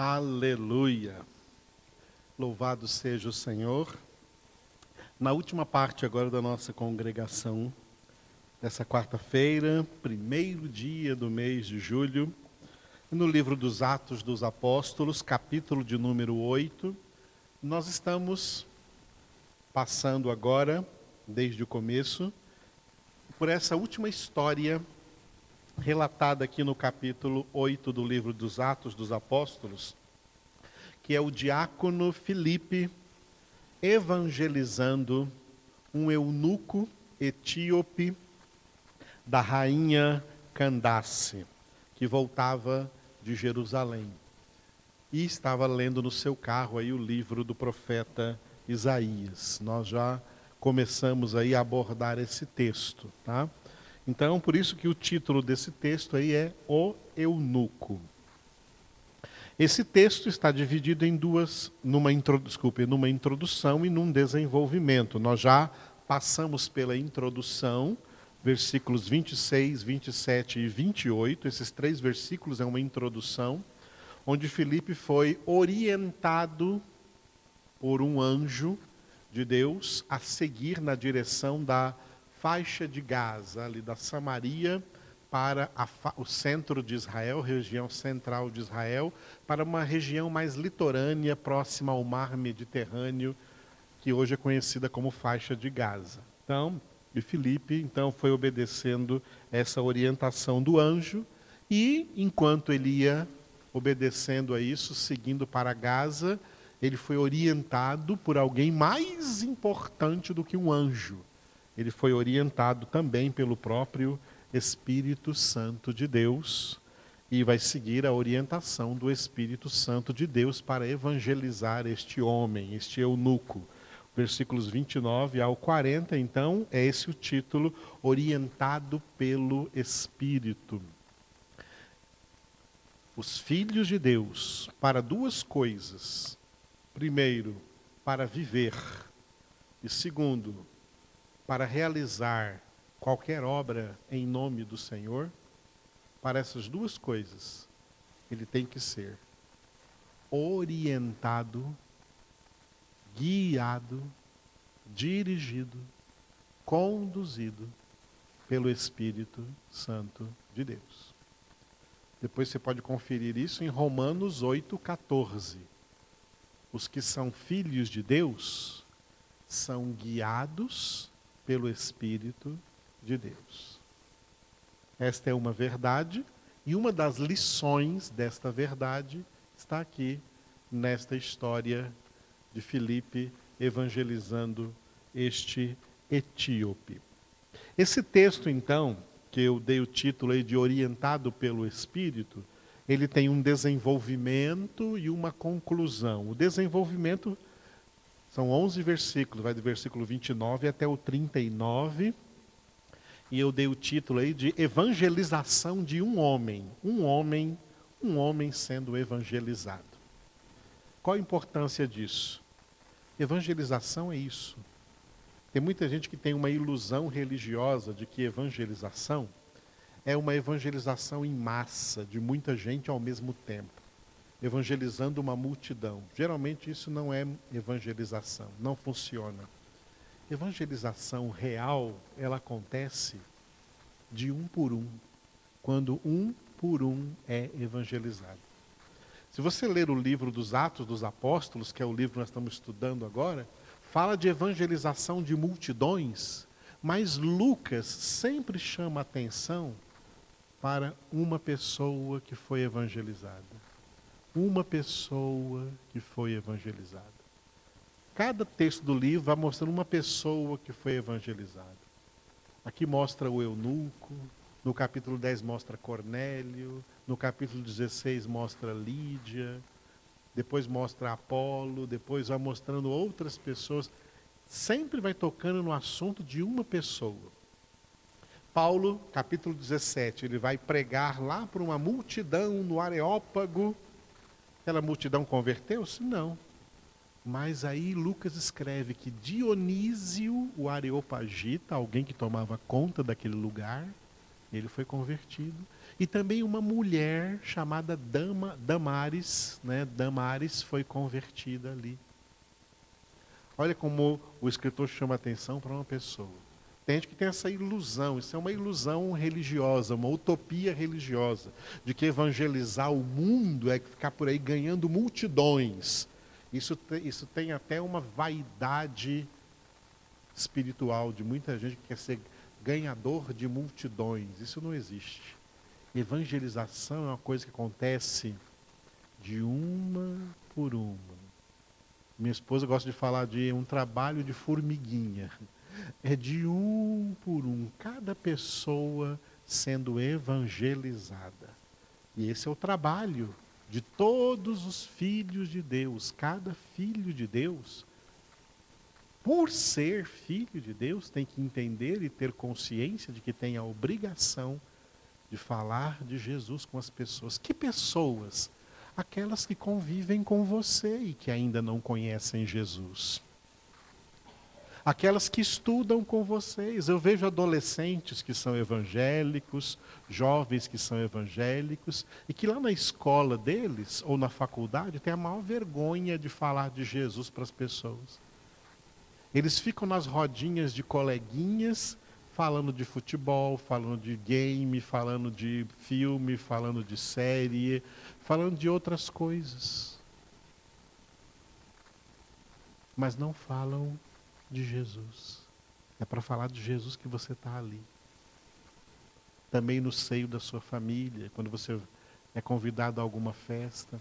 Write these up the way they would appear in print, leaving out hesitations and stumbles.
Aleluia! Louvado seja o Senhor. Na última parte agora da nossa congregação, dessa quarta-feira, primeiro dia do mês de julho, no livro dos Atos dos Apóstolos, capítulo de número 8, nós estamos passando agora, desde o começo, por essa última história relatada aqui no capítulo 8 do livro dos Atos dos Apóstolos, que é o diácono Filipe evangelizando um eunuco etíope da rainha Candace, que voltava de Jerusalém e estava lendo no seu carro aí o livro do profeta Isaías. Nós já começamos aí a abordar esse texto, tá? Então, por isso que o título desse texto aí é O Eunuco. Esse texto está dividido em duas, numa introdução e num desenvolvimento. Nós já passamos pela introdução, versículos 26, 27 e 28. Esses três versículos é uma introdução, onde Filipe foi orientado por um anjo de Deus a seguir na direção da faixa de Gaza, ali da Samaria, para o centro de Israel, região central de Israel, para uma região mais litorânea, próxima ao mar Mediterrâneo, que hoje é conhecida como faixa de Gaza. Então, e Filipe, então, foi obedecendo essa orientação do anjo, e enquanto ele ia obedecendo a isso, seguindo para Gaza, ele foi orientado por alguém mais importante do que um anjo. Ele foi orientado também pelo próprio Espírito Santo de Deus e vai seguir a orientação do Espírito Santo de Deus para evangelizar este homem, este eunuco. Versículos 29 ao 40, então, é esse o título, orientado pelo Espírito. Os filhos de Deus, para duas coisas. Primeiro, para viver. E segundo, para realizar qualquer obra em nome do Senhor. Para essas duas coisas, ele tem que ser orientado, guiado, dirigido, conduzido pelo Espírito Santo de Deus. Depois você pode conferir isso em Romanos 8,14. Os que são filhos de Deus são guiados pelo Espírito de Deus. Esta é uma verdade, e uma das lições desta verdade está aqui nesta história de Filipe evangelizando este etíope. Esse texto, então, que eu dei o título aí de Orientado pelo Espírito, ele tem um desenvolvimento e uma conclusão. O desenvolvimento são 11 versículos, vai do versículo 29 até o 39. E eu dei o título aí de Evangelização de um Homem. Um homem sendo evangelizado. Qual a importância disso? Evangelização é isso. Tem muita gente que tem uma ilusão religiosa de que evangelização é uma evangelização em massa, de muita gente ao mesmo tempo, evangelizando uma multidão. Geralmente isso não é evangelização, não funciona. Evangelização real, ela acontece de um por um, quando um por um é evangelizado. Se você ler o livro dos Atos dos Apóstolos, que é o livro que nós estamos estudando agora, fala de evangelização de multidões, mas Lucas sempre chama atenção para uma pessoa que foi evangelizada. Uma pessoa que foi evangelizada. Cada texto do livro vai mostrando uma pessoa que foi evangelizada. Aqui mostra o eunuco, no capítulo 10 mostra Cornélio, no capítulo 16 mostra Lídia, depois mostra Apolo, depois vai mostrando outras pessoas. Sempre vai tocando no assunto de uma pessoa. Paulo, capítulo 17, ele vai pregar lá para uma multidão no Areópago. Aquela multidão converteu-se? Não. Mas aí Lucas escreve que Dionísio, o Areopagita, alguém que tomava conta daquele lugar, Ele foi convertido. E também uma mulher chamada Damares, né? Damares foi convertida ali. Olha como o escritor chama a atenção para uma pessoa. Tem gente que tem essa ilusão, isso é uma ilusão religiosa, uma utopia religiosa, de que evangelizar o mundo é ficar por aí ganhando multidões. Isso tem até uma vaidade espiritual de muita gente que quer ser ganhador de multidões. Isso não existe. Evangelização é uma coisa que acontece de uma por uma. Minha esposa gosta de falar de um trabalho de formiguinha. É de um por um, cada pessoa sendo evangelizada. E esse é o trabalho de todos os filhos de Deus. Cada filho de Deus, por ser filho de Deus, tem que entender e ter consciência de que tem a obrigação de falar de Jesus com as pessoas. Que pessoas? Aquelas que convivem com você e que ainda não conhecem Jesus. Aquelas que estudam com vocês. Eu vejo adolescentes que são evangélicos, jovens que são evangélicos, e que lá na escola deles, ou na faculdade, tem a maior vergonha de falar de Jesus para as pessoas. Eles ficam nas rodinhas de coleguinhas, falando de futebol, falando de game, falando de filme, falando de série, falando de outras coisas. Mas não falam de Jesus. É para falar de Jesus que você está ali. Também no seio da sua família, quando você é convidado a alguma festa,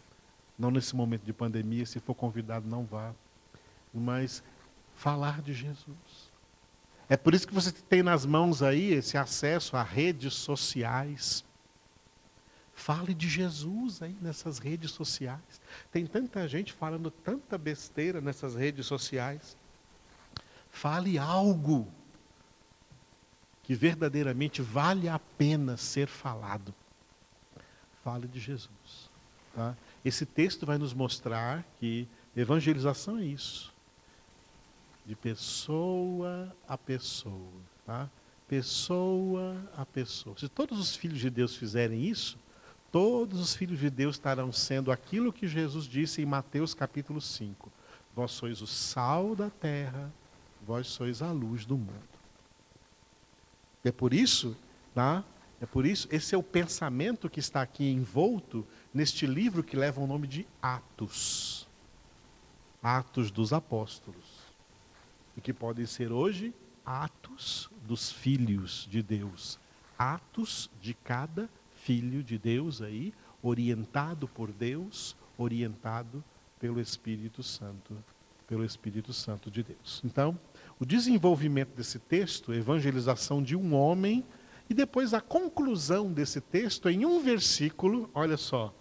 não nesse momento de pandemia, se for convidado não vá, mas falar de Jesus. É por isso que você tem nas mãos aí esse acesso a redes sociais. Fale de Jesus aí nessas redes sociais. Tem tanta gente falando tanta besteira nessas redes sociais. Fale algo que verdadeiramente vale a pena ser falado. Fale de Jesus. Tá? Esse texto vai nos mostrar que evangelização é isso. De pessoa a pessoa. Tá? Pessoa a pessoa. Se todos os filhos de Deus fizerem isso, todos os filhos de Deus estarão sendo aquilo que Jesus disse em Mateus capítulo 5. Vós sois o sal da terra, vós sois a luz do mundo. É por isso, tá? É por isso, esse é o pensamento que está aqui envolto neste livro que leva o nome de Atos. Atos dos Apóstolos. E que podem ser hoje Atos dos Filhos de Deus. Atos de cada filho de Deus aí, orientado por Deus, orientado pelo Espírito Santo. Pelo Espírito Santo de Deus. Então, o desenvolvimento desse texto, evangelização de um homem, e depois a conclusão desse texto em um versículo, olha só,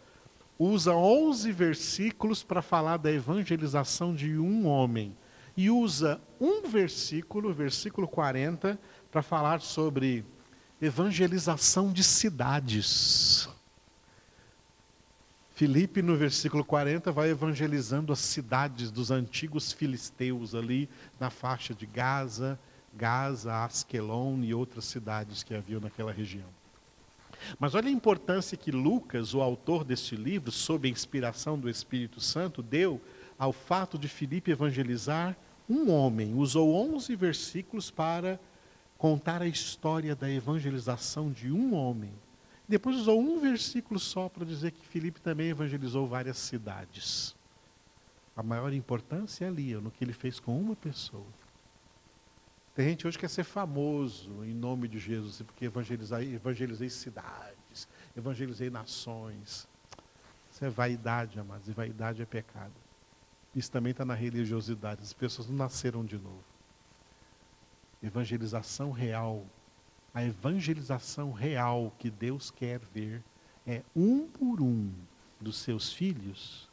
usa 11 versículos para falar da evangelização de um homem, e usa um versículo, versículo 40, para falar sobre evangelização de cidades. Filipe, no versículo 40, vai evangelizando as cidades dos antigos filisteus ali, na faixa de Gaza, Asquelon e outras cidades que haviam naquela região. Mas olha a importância que Lucas, o autor deste livro, sob a inspiração do Espírito Santo, deu ao fato de Filipe evangelizar um homem. Usou 11 versículos para contar a história da evangelização de um homem. Depois usou um versículo só para dizer que Filipe também evangelizou várias cidades. A maior importância é ali, no que ele fez com uma pessoa. Tem gente hoje que quer ser famoso em nome de Jesus, porque evangelizei cidades, evangelizei nações. Isso é vaidade, amados, e vaidade é pecado. Isso também está na religiosidade, as pessoas não nasceram de novo. Evangelização real. A evangelização real que Deus quer ver é um por um dos seus filhos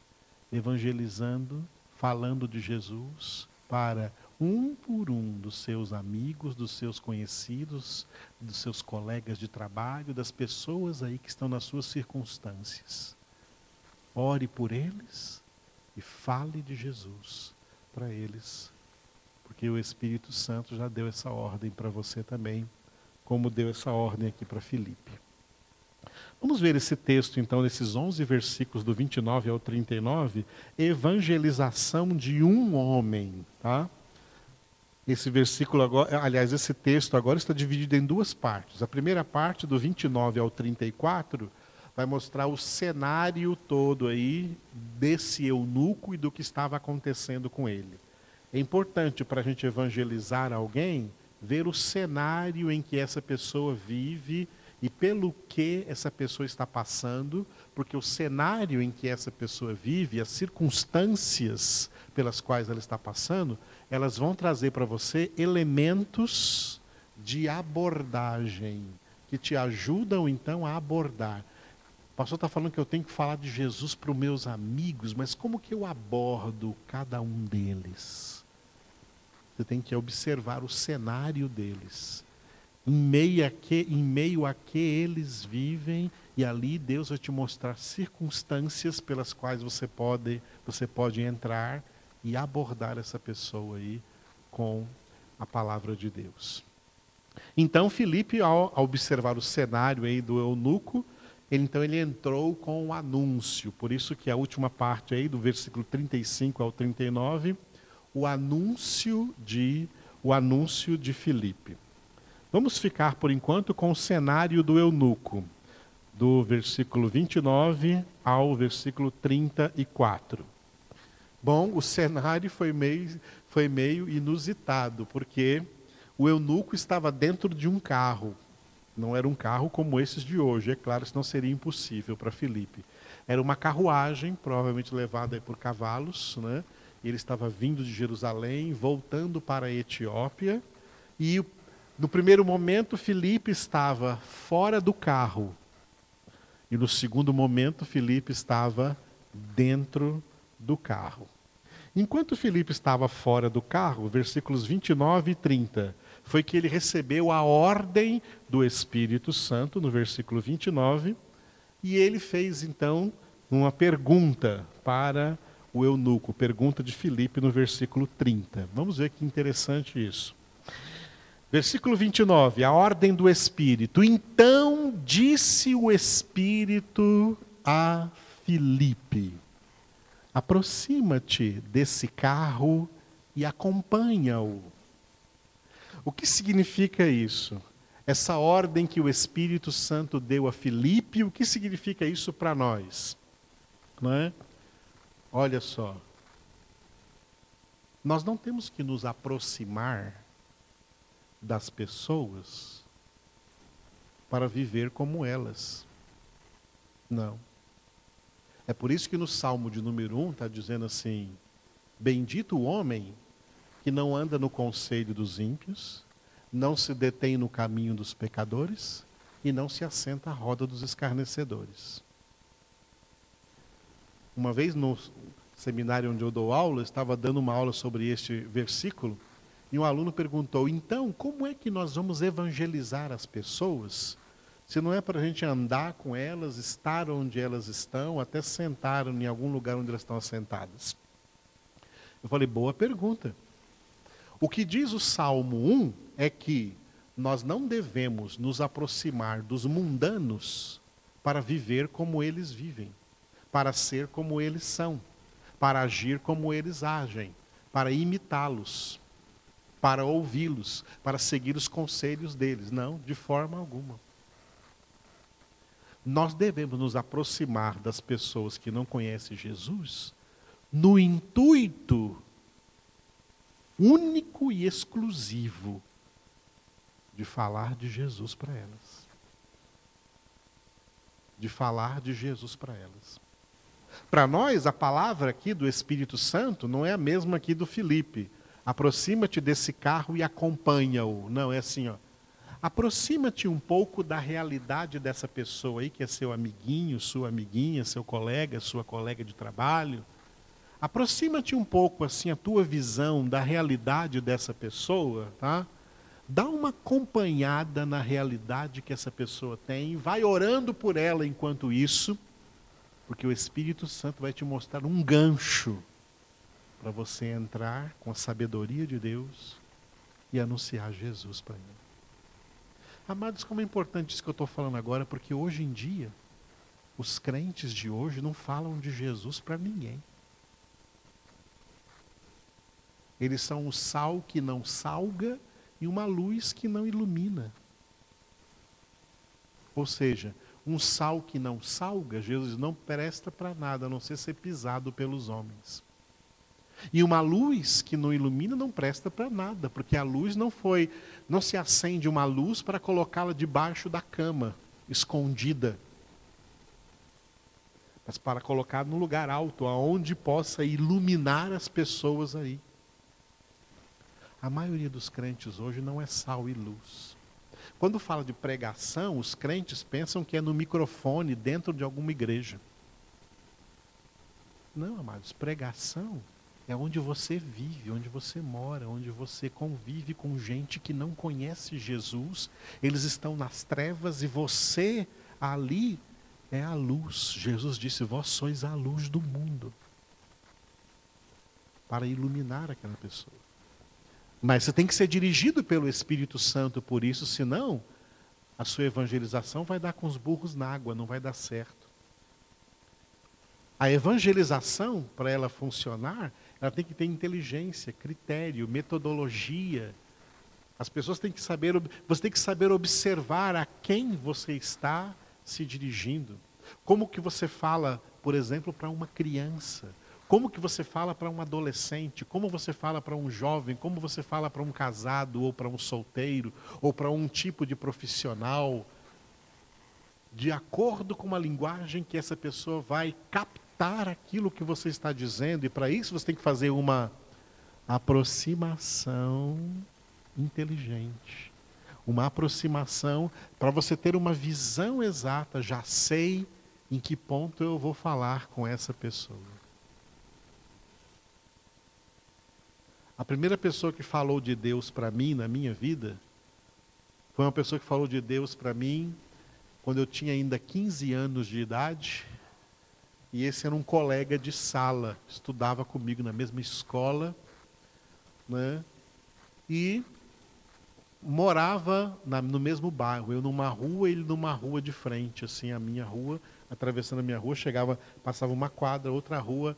evangelizando, falando de Jesus para um por um dos seus amigos, dos seus conhecidos, dos seus colegas de trabalho, das pessoas aí que estão nas suas circunstâncias. Ore por eles e fale de Jesus para eles, porque o Espírito Santo já deu essa ordem para você também. como deu essa ordem aqui para Filipe. Vamos ver esse texto, então, nesses 11 versículos, do 29 ao 39, evangelização de um homem, tá? Esse versículo agora, aliás, esse texto agora está dividido em duas partes. A primeira parte, do 29 ao 34, vai mostrar o cenário todo aí desse eunuco e do que estava acontecendo com ele. É importante para a gente evangelizar alguém, ver o cenário em que essa pessoa vive e pelo que essa pessoa está passando, porque o cenário em que essa pessoa vive, as circunstâncias pelas quais ela está passando, elas vão trazer para você elementos de abordagem, que te ajudam então a abordar. O pastor está falando que eu tenho que falar de Jesus para os meus amigos, mas como que eu abordo cada um deles? Você tem que observar o cenário deles, em meio a que eles vivem, e ali Deus vai te mostrar circunstâncias pelas quais você pode entrar e abordar essa pessoa aí com a palavra de Deus. Então Filipe, ao observar o cenário aí do eunuco, ele entrou com o anúncio. Por isso que a última parte aí, do versículo 35 ao 39, o anúncio de Filipe. Vamos ficar por enquanto com o cenário do eunuco, do versículo 29 ao versículo 34. Bom, o cenário foi meio inusitado, porque o eunuco estava dentro de um carro. Não era um carro como esses de hoje, é claro, isso não seria impossível para Filipe. Era uma carruagem, provavelmente levada por cavalos, né? Ele estava vindo de Jerusalém, voltando para a Etiópia, e no primeiro momento Filipe estava fora do carro, e no segundo momento Filipe estava dentro do carro. Enquanto Filipe estava fora do carro, versículos 29 e 30, foi que ele recebeu a ordem do Espírito Santo, no versículo 29, e ele fez então uma pergunta para o eunuco, pergunta de Filipe no versículo 30. Vamos ver que interessante isso. Versículo 29, a ordem do Espírito. Então disse o Espírito a Filipe: aproxima-te desse carro e acompanha-o. O que significa isso? Essa ordem que o Espírito Santo deu a Filipe, o que significa isso para nós? Não é? Olha só. Nós não temos que nos aproximar das pessoas para viver como elas. Não. É por isso que no Salmo de número 1 está dizendo assim: bendito o homem que não anda no conselho dos ímpios, não se detém no caminho dos pecadores e não se assenta à roda dos escarnecedores. Uma vez no seminário onde eu dou aula, eu estava dando uma aula sobre este versículo, e um aluno perguntou: então, como é que nós vamos evangelizar as pessoas, se não é para a gente andar com elas, estar onde elas estão, até sentar em algum lugar onde elas estão assentadas? Eu falei: boa pergunta. O que diz o Salmo 1 é que nós não devemos nos aproximar dos mundanos para viver como eles vivem, para ser como eles são, para agir como eles agem, para imitá-los, para ouvi-los, para seguir os conselhos deles. Não, de forma alguma. Nós devemos nos aproximar das pessoas que não conhecem Jesus no intuito único e exclusivo de falar de Jesus para elas. De falar de Jesus para elas. Para nós, a palavra aqui do Espírito Santo não é a mesma aqui do Filipe. Aproxima-te desse carro e acompanha-o. Não, é assim, ó. Aproxima-te um pouco da realidade dessa pessoa aí, que é seu amiguinho, sua amiguinha, seu colega, sua colega de trabalho. Aproxima-te um pouco, assim, a tua visão da realidade dessa pessoa, tá? Dá uma acompanhada na realidade que essa pessoa tem, vai orando por ela enquanto isso, porque o Espírito Santo vai te mostrar um gancho para você entrar com a sabedoria de Deus e anunciar Jesus para ele. Amados, como é importante isso que eu estou falando agora, porque hoje em dia, os crentes de hoje não falam de Jesus para ninguém. Eles são um sal que não salga e uma luz que não ilumina. Ou seja, um sal que não salga, Jesus não presta para nada, a não ser ser pisado pelos homens. E uma luz que não ilumina não presta para nada, porque a luz não se acende uma luz para colocá-la debaixo da cama, escondida, mas para colocar num lugar alto, aonde possa iluminar as pessoas aí. A maioria dos crentes hoje não é sal e luz. Quando fala de pregação, os crentes pensam que é no microfone, dentro de alguma igreja. Não, amados, pregação é onde você vive, onde você mora, onde você convive com gente que não conhece Jesus. Eles estão nas trevas e você ali é a luz. Jesus disse, vós sois a luz do mundo. Para iluminar aquela pessoa. Mas você tem que ser dirigido pelo Espírito Santo por isso, senão a sua evangelização vai dar com os burros na água, não vai dar certo. A evangelização, para ela funcionar, ela tem que ter inteligência, critério, metodologia. As pessoas têm que saber, você tem que saber observar a quem você está se dirigindo. Como que você fala, por exemplo, para uma criança? Como que você fala para um adolescente? Como você fala para um jovem? Como você fala para um casado ou para um solteiro? Ou para um tipo de profissional? De acordo com uma linguagem que essa pessoa vai captar aquilo que você está dizendo, e para isso você tem que fazer uma aproximação inteligente, uma aproximação para você ter uma visão exata. Já sei em que ponto eu vou falar com essa pessoa. A primeira pessoa que falou de Deus para mim na minha vida foi uma pessoa que falou de Deus para mim quando eu tinha ainda 15 anos de idade. E esse era um colega de sala, estudava comigo na mesma escola, né? E morava no mesmo bairro, eu numa rua, ele numa rua de frente, assim, a minha rua, atravessando a minha rua, chegava, passava uma quadra, outra rua,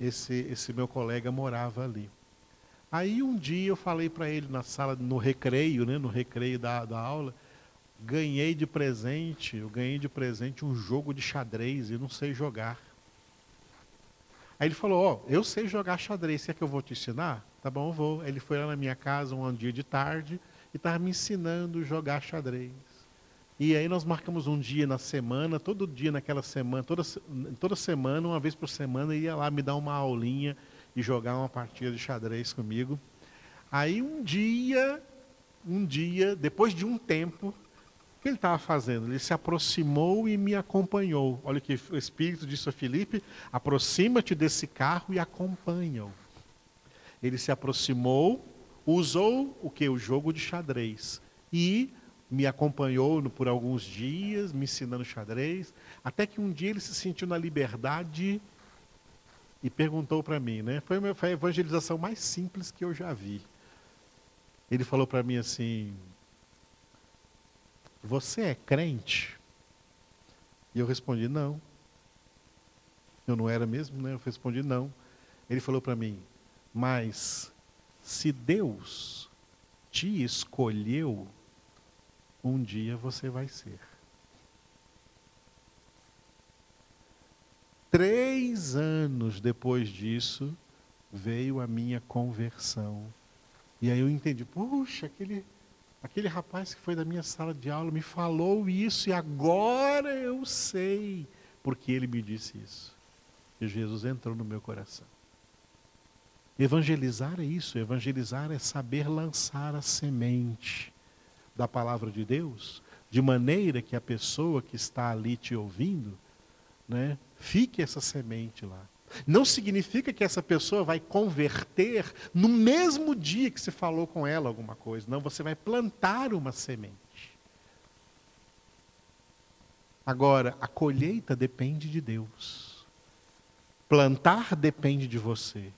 esse meu colega morava ali. Aí um dia eu falei para ele na sala, no recreio, né? No recreio da aula, eu ganhei de presente um jogo de xadrez, eu não sei jogar. Aí ele falou, eu sei jogar xadrez, quer que eu vou te ensinar? Tá bom, eu vou. Aí ele foi lá na minha casa um dia de tarde e estava me ensinando a jogar xadrez. E aí nós marcamos um dia na semana, todo dia naquela semana, toda semana, uma vez por semana, ele ia lá me dar uma aulinha e jogar uma partida de xadrez comigo. Aí um dia, depois de um tempo, o que ele estava fazendo? Ele se aproximou e me acompanhou. Olha que o Espírito disse a Filipe, aproxima-te desse carro e acompanha-o. Ele se aproximou, usou o que? O jogo de xadrez. E me acompanhou por alguns dias, me ensinando xadrez, até que um dia ele se sentiu na liberdade e perguntou para mim, né? Foi a evangelização mais simples que eu já vi. Ele falou para mim assim... Você é crente? E eu respondi, não. Eu não era mesmo, né? Eu respondi, não. Ele falou para mim, mas se Deus te escolheu, um dia você vai ser. 3 anos depois disso, veio a minha conversão. E aí eu entendi, puxa, Aquele rapaz que foi da minha sala de aula me falou isso e agora eu sei porque ele me disse isso. E Jesus entrou no meu coração. Evangelizar é isso, evangelizar é saber lançar a semente da palavra de Deus, de maneira que a pessoa que está ali te ouvindo, né, fique essa semente lá. Não significa que essa pessoa vai converter no mesmo dia que se falou com ela alguma coisa. Não, você vai plantar uma semente. Agora, a colheita depende de Deus. Plantar depende de você.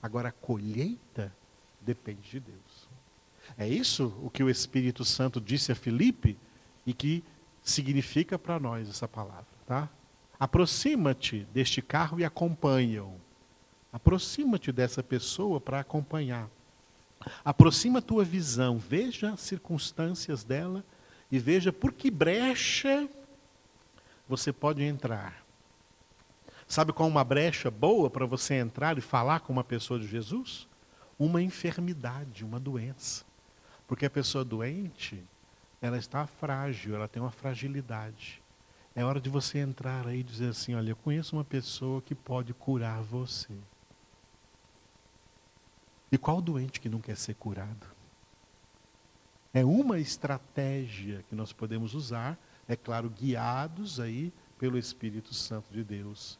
Agora, a colheita depende de Deus. É isso o que o Espírito Santo disse a Filipe e que significa para nós essa palavra, tá? Aproxima-te deste carro e acompanha-o. Aproxima-te dessa pessoa para acompanhar. Aproxima a tua visão, veja as circunstâncias dela e veja por que brecha você pode entrar. Sabe qual é uma brecha boa para você entrar e falar com uma pessoa de Jesus? Uma enfermidade, uma doença. Porque a pessoa doente, ela está frágil, ela tem uma fragilidade. É hora de você entrar aí e dizer assim: olha, eu conheço uma pessoa que pode curar você. E qual doente que não quer ser curado? É uma estratégia que nós podemos usar, é claro, guiados aí pelo Espírito Santo de Deus.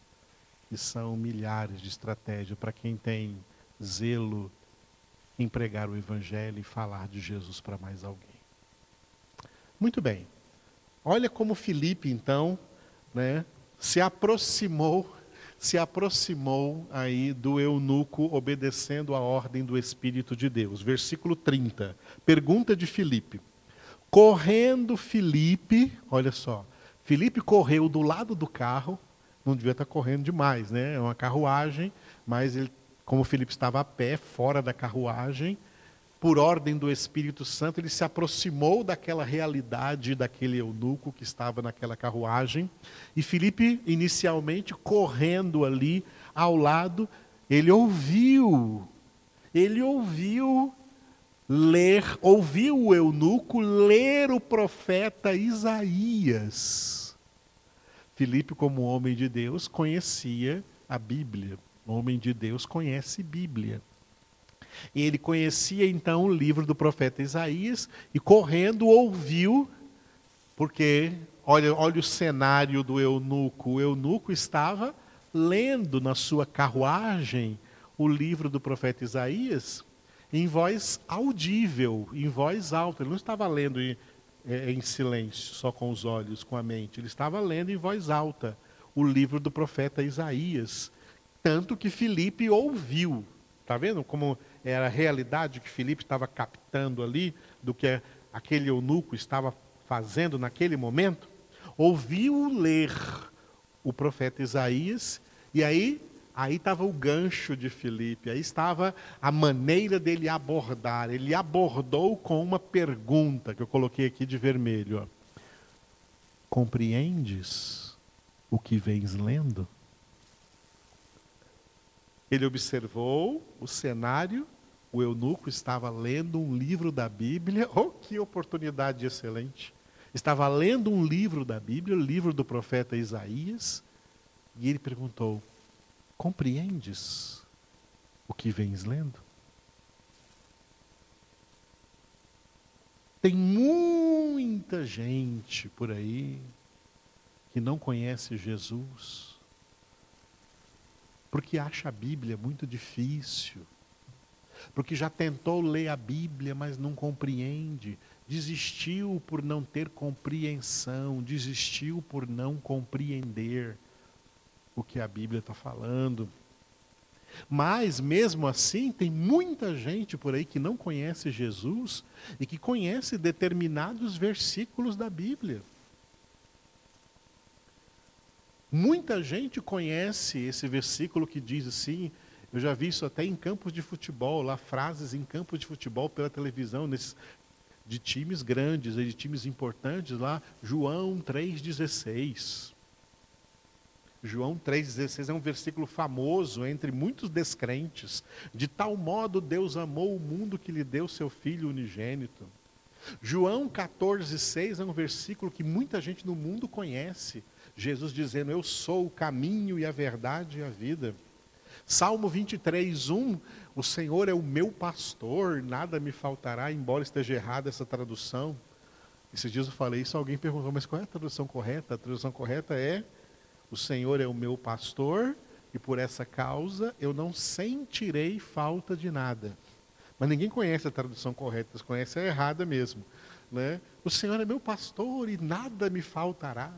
E são milhares de estratégias para quem tem zelo em pregar o Evangelho e falar de Jesus para mais alguém. Muito bem. Olha como Filipe, então, né, se aproximou aí do eunuco, obedecendo a ordem do Espírito de Deus. Versículo 30, pergunta de Filipe. Correndo Filipe, olha só, Filipe correu do lado do carro, não devia estar correndo demais, né? É uma carruagem, mas ele, como Filipe estava a pé, fora da carruagem, por ordem do Espírito Santo, ele se aproximou daquela realidade, daquele eunuco que estava naquela carruagem. E Filipe, inicialmente, correndo ali ao lado, ouviu o eunuco ler o profeta Isaías. Filipe, como homem de Deus, conhecia a Bíblia. O homem de Deus conhece Bíblia. E ele conhecia então o livro do profeta Isaías e correndo ouviu, porque olha o cenário do eunuco. O eunuco estava lendo na sua carruagem o livro do profeta Isaías em voz audível, em voz alta. Ele não estava lendo em silêncio, só com os olhos, com a mente. Ele estava lendo em voz alta o livro do profeta Isaías, tanto que Filipe ouviu. Está vendo como era a realidade que Filipe estava captando ali, do que aquele eunuco estava fazendo naquele momento? Ouviu ler o profeta Isaías, e aí estava o gancho de Filipe, aí estava a maneira dele abordar. Ele abordou com uma pergunta, que eu coloquei aqui de vermelho. Ó. Compreendes o que vens lendo? Ele observou o cenário, o eunuco estava lendo um livro da Bíblia. Oh, que oportunidade excelente! Estava lendo um livro da Bíblia, o livro do profeta Isaías, e ele perguntou: compreendes o que vens lendo? Tem muita gente por aí que não conhece Jesus, porque acha a Bíblia muito difícil, porque já tentou ler a Bíblia, mas não compreende, desistiu por não ter compreensão, desistiu por não compreender o que a Bíblia está falando. Mas, mesmo assim, tem muita gente por aí que não conhece Jesus e que conhece determinados versículos da Bíblia. Muita gente conhece esse versículo que diz assim, eu já vi isso até em campos de futebol, lá frases em campos de futebol pela televisão, de times grandes, de times importantes, lá, João 3,16. João 3,16 é um versículo famoso entre muitos descrentes. De tal modo Deus amou o mundo que lhe deu seu Filho unigênito. João 14,6 é um versículo que muita gente no mundo conhece. Jesus dizendo, eu sou o caminho e a verdade e a vida. Salmo 23:1, o Senhor é o meu pastor, nada me faltará, embora esteja errada essa tradução. Esses dias eu falei isso, alguém perguntou, mas qual é a tradução correta? A tradução correta é, o Senhor é o meu pastor, e por essa causa eu não sentirei falta de nada. Mas ninguém conhece a tradução correta, eles conhecem a errada mesmo, né? O Senhor é meu pastor e nada me faltará.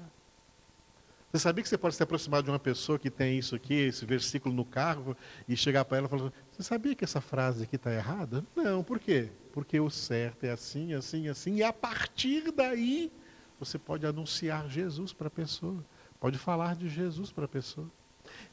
Você sabia que você pode se aproximar de uma pessoa que tem isso aqui, esse versículo no carro, e chegar para ela e falar, você sabia que essa frase aqui está errada? Não, por quê? Porque o certo é assim, assim, assim, e a partir daí, você pode anunciar Jesus para a pessoa, pode falar de Jesus para a pessoa.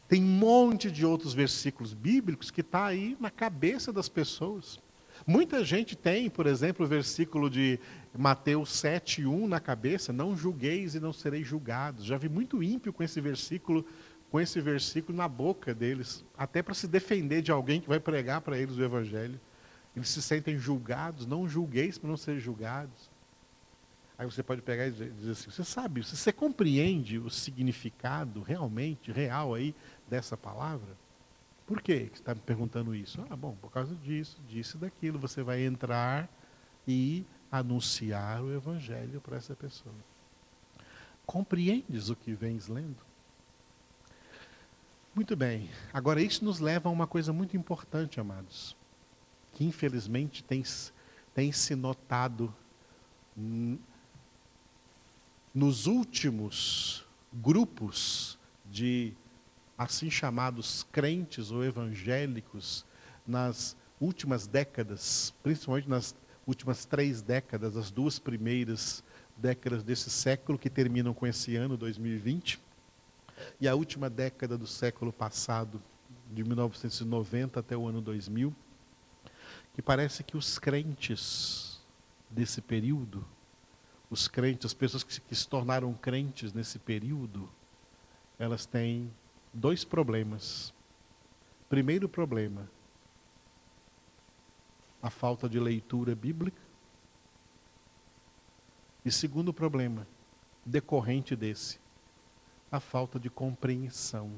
Tem um monte de outros versículos bíblicos que está aí na cabeça das pessoas. Muita gente tem, por exemplo, o versículo de Mateus 7:1 na cabeça, não julgueis e não sereis julgados. Já vi muito ímpio com esse versículo na boca deles, até para se defender de alguém que vai pregar para eles o evangelho. Eles se sentem julgados, não julgueis para não ser julgados. Aí você pode pegar e dizer assim, você sabe, você compreende o significado realmente, real aí, dessa palavra? Por que você está me perguntando isso? Ah, bom, por causa disso e daquilo, você vai entrar e anunciar o evangelho para essa pessoa. Compreendes o que vens lendo? Muito bem, agora isso nos leva a uma coisa muito importante, amados, que infelizmente tem se notado nos últimos grupos de assim chamados crentes ou evangélicos, nas últimas décadas, principalmente nas últimas 3 décadas, as 2 primeiras décadas desse século, que terminam com esse ano, 2020, e a última década do século passado, de 1990 até o ano 2000, que parece que os crentes desse período, os crentes, as pessoas que se tornaram crentes nesse período, elas têm 2 problemas. Primeiro problema, a falta de leitura bíblica. E segundo problema, decorrente desse, a falta de compreensão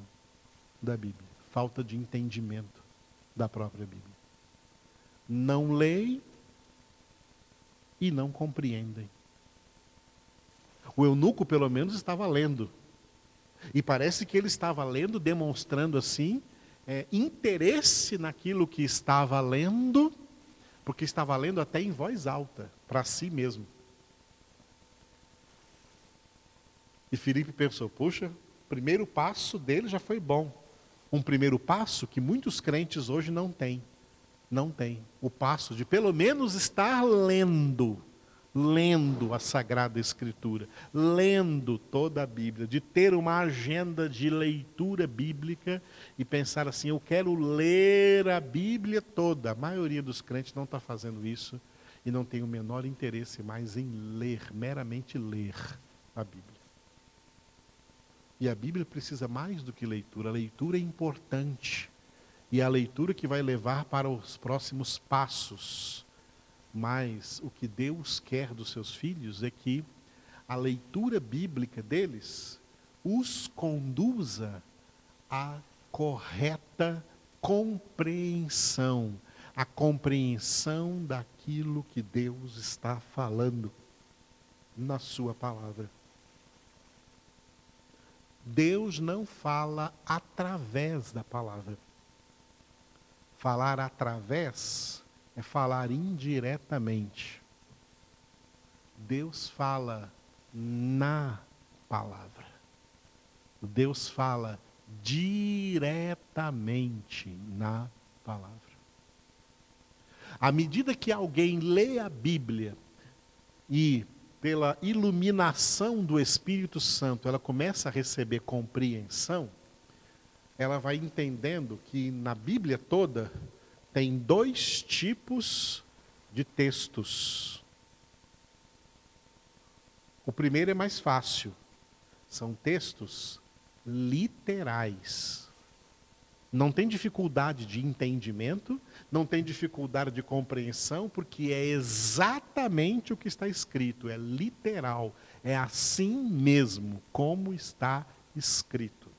da Bíblia, falta de entendimento da própria Bíblia. Não leem e não compreendem. O eunuco, pelo menos, estava lendo. E parece que ele estava lendo, demonstrando assim, interesse naquilo que estava lendo, porque estava lendo até em voz alta, para si mesmo. E Filipe pensou, puxa, o primeiro passo dele já foi bom. Um primeiro passo que muitos crentes hoje não têm. Não têm. O passo de pelo menos estar lendo. Lendo a Sagrada Escritura, lendo toda a Bíblia, de ter uma agenda de leitura bíblica e pensar assim, eu quero ler a Bíblia toda. A maioria dos crentes não está fazendo isso e não tem o menor interesse mais em ler, meramente ler a Bíblia. E a Bíblia precisa mais do que leitura, a leitura é importante e é a leitura que vai levar para os próximos passos. Mas o que Deus quer dos seus filhos é que a leitura bíblica deles os conduza à correta compreensão, a compreensão daquilo que Deus está falando na sua palavra. Deus não fala através da palavra. Falar através é falar indiretamente. Deus fala na palavra. Deus fala diretamente na palavra. À medida que alguém lê a Bíblia e pela iluminação do Espírito Santo ela começa a receber compreensão, ela vai entendendo que na Bíblia toda tem 2 tipos de textos. O primeiro é mais fácil. São textos literais. Não tem dificuldade de entendimento, não tem dificuldade de compreensão, porque é exatamente o que está escrito. É literal. É assim mesmo, como está escrito.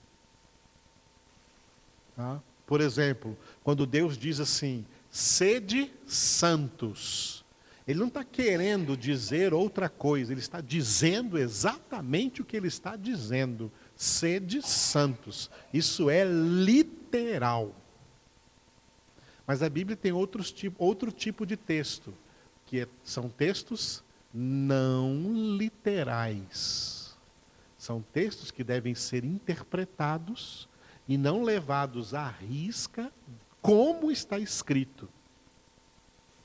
Tá? Por exemplo, quando Deus diz assim, sede santos, Ele não está querendo dizer outra coisa, Ele está dizendo exatamente o que Ele está dizendo, sede santos, isso é literal. Mas a Bíblia tem outro tipo de texto, são textos não literais. São textos que devem ser interpretados e não levados à risca como está escrito.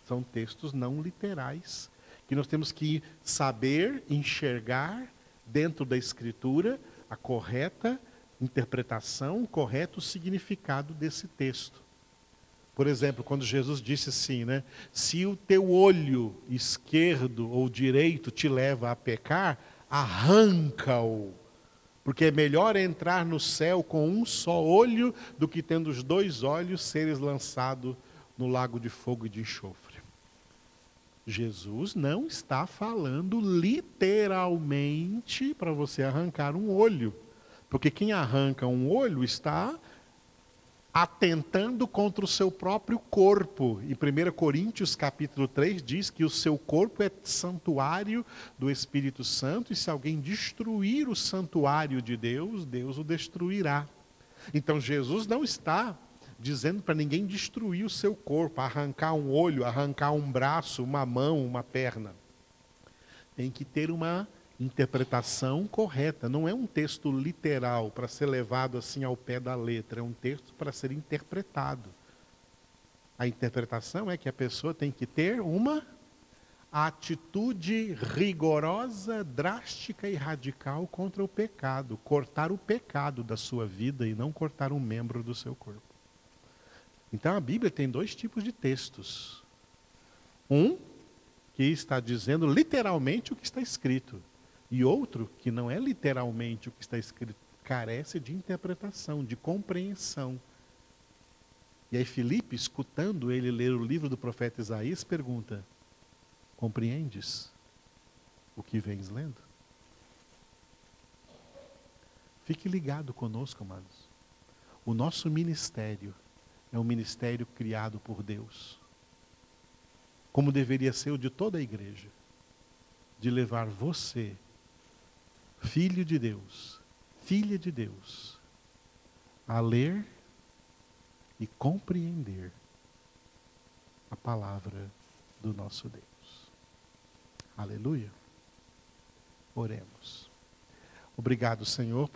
São textos não literais, que nós temos que saber, enxergar dentro da Escritura a correta interpretação, o correto significado desse texto. Por exemplo, quando Jesus disse assim, né? Se o teu olho esquerdo ou direito te leva a pecar, arranca-o. Porque é melhor entrar no céu com um só olho do que tendo os dois olhos seres lançado no lago de fogo e de enxofre. Jesus não está falando literalmente para você arrancar um olho. Porque quem arranca um olho está atentando contra o seu próprio corpo. E 1 Coríntios capítulo 3 diz que o seu corpo é santuário do Espírito Santo, e se alguém destruir o santuário de Deus, Deus o destruirá. Então Jesus não está dizendo para ninguém destruir o seu corpo, arrancar um olho, arrancar um braço, uma mão, uma perna. Tem que ter uma interpretação correta, não é um texto literal para ser levado assim ao pé da letra, é um texto para ser interpretado. A interpretação é que a pessoa tem que ter uma atitude rigorosa, drástica e radical contra o pecado, cortar o pecado da sua vida e não cortar um membro do seu corpo. Então a Bíblia tem dois tipos de textos. Um que está dizendo literalmente o que está escrito. E outro, que não é literalmente o que está escrito, carece de interpretação, de compreensão. E aí Filipe, escutando ele ler o livro do profeta Isaías, pergunta: compreendes o que vens lendo? Fique ligado conosco, amados. O nosso ministério é um ministério criado por Deus, como deveria ser o de toda a igreja, de levar você, filho de Deus, filha de Deus, a ler e compreender a palavra do nosso Deus. Aleluia. Oremos. Obrigado, Senhor, por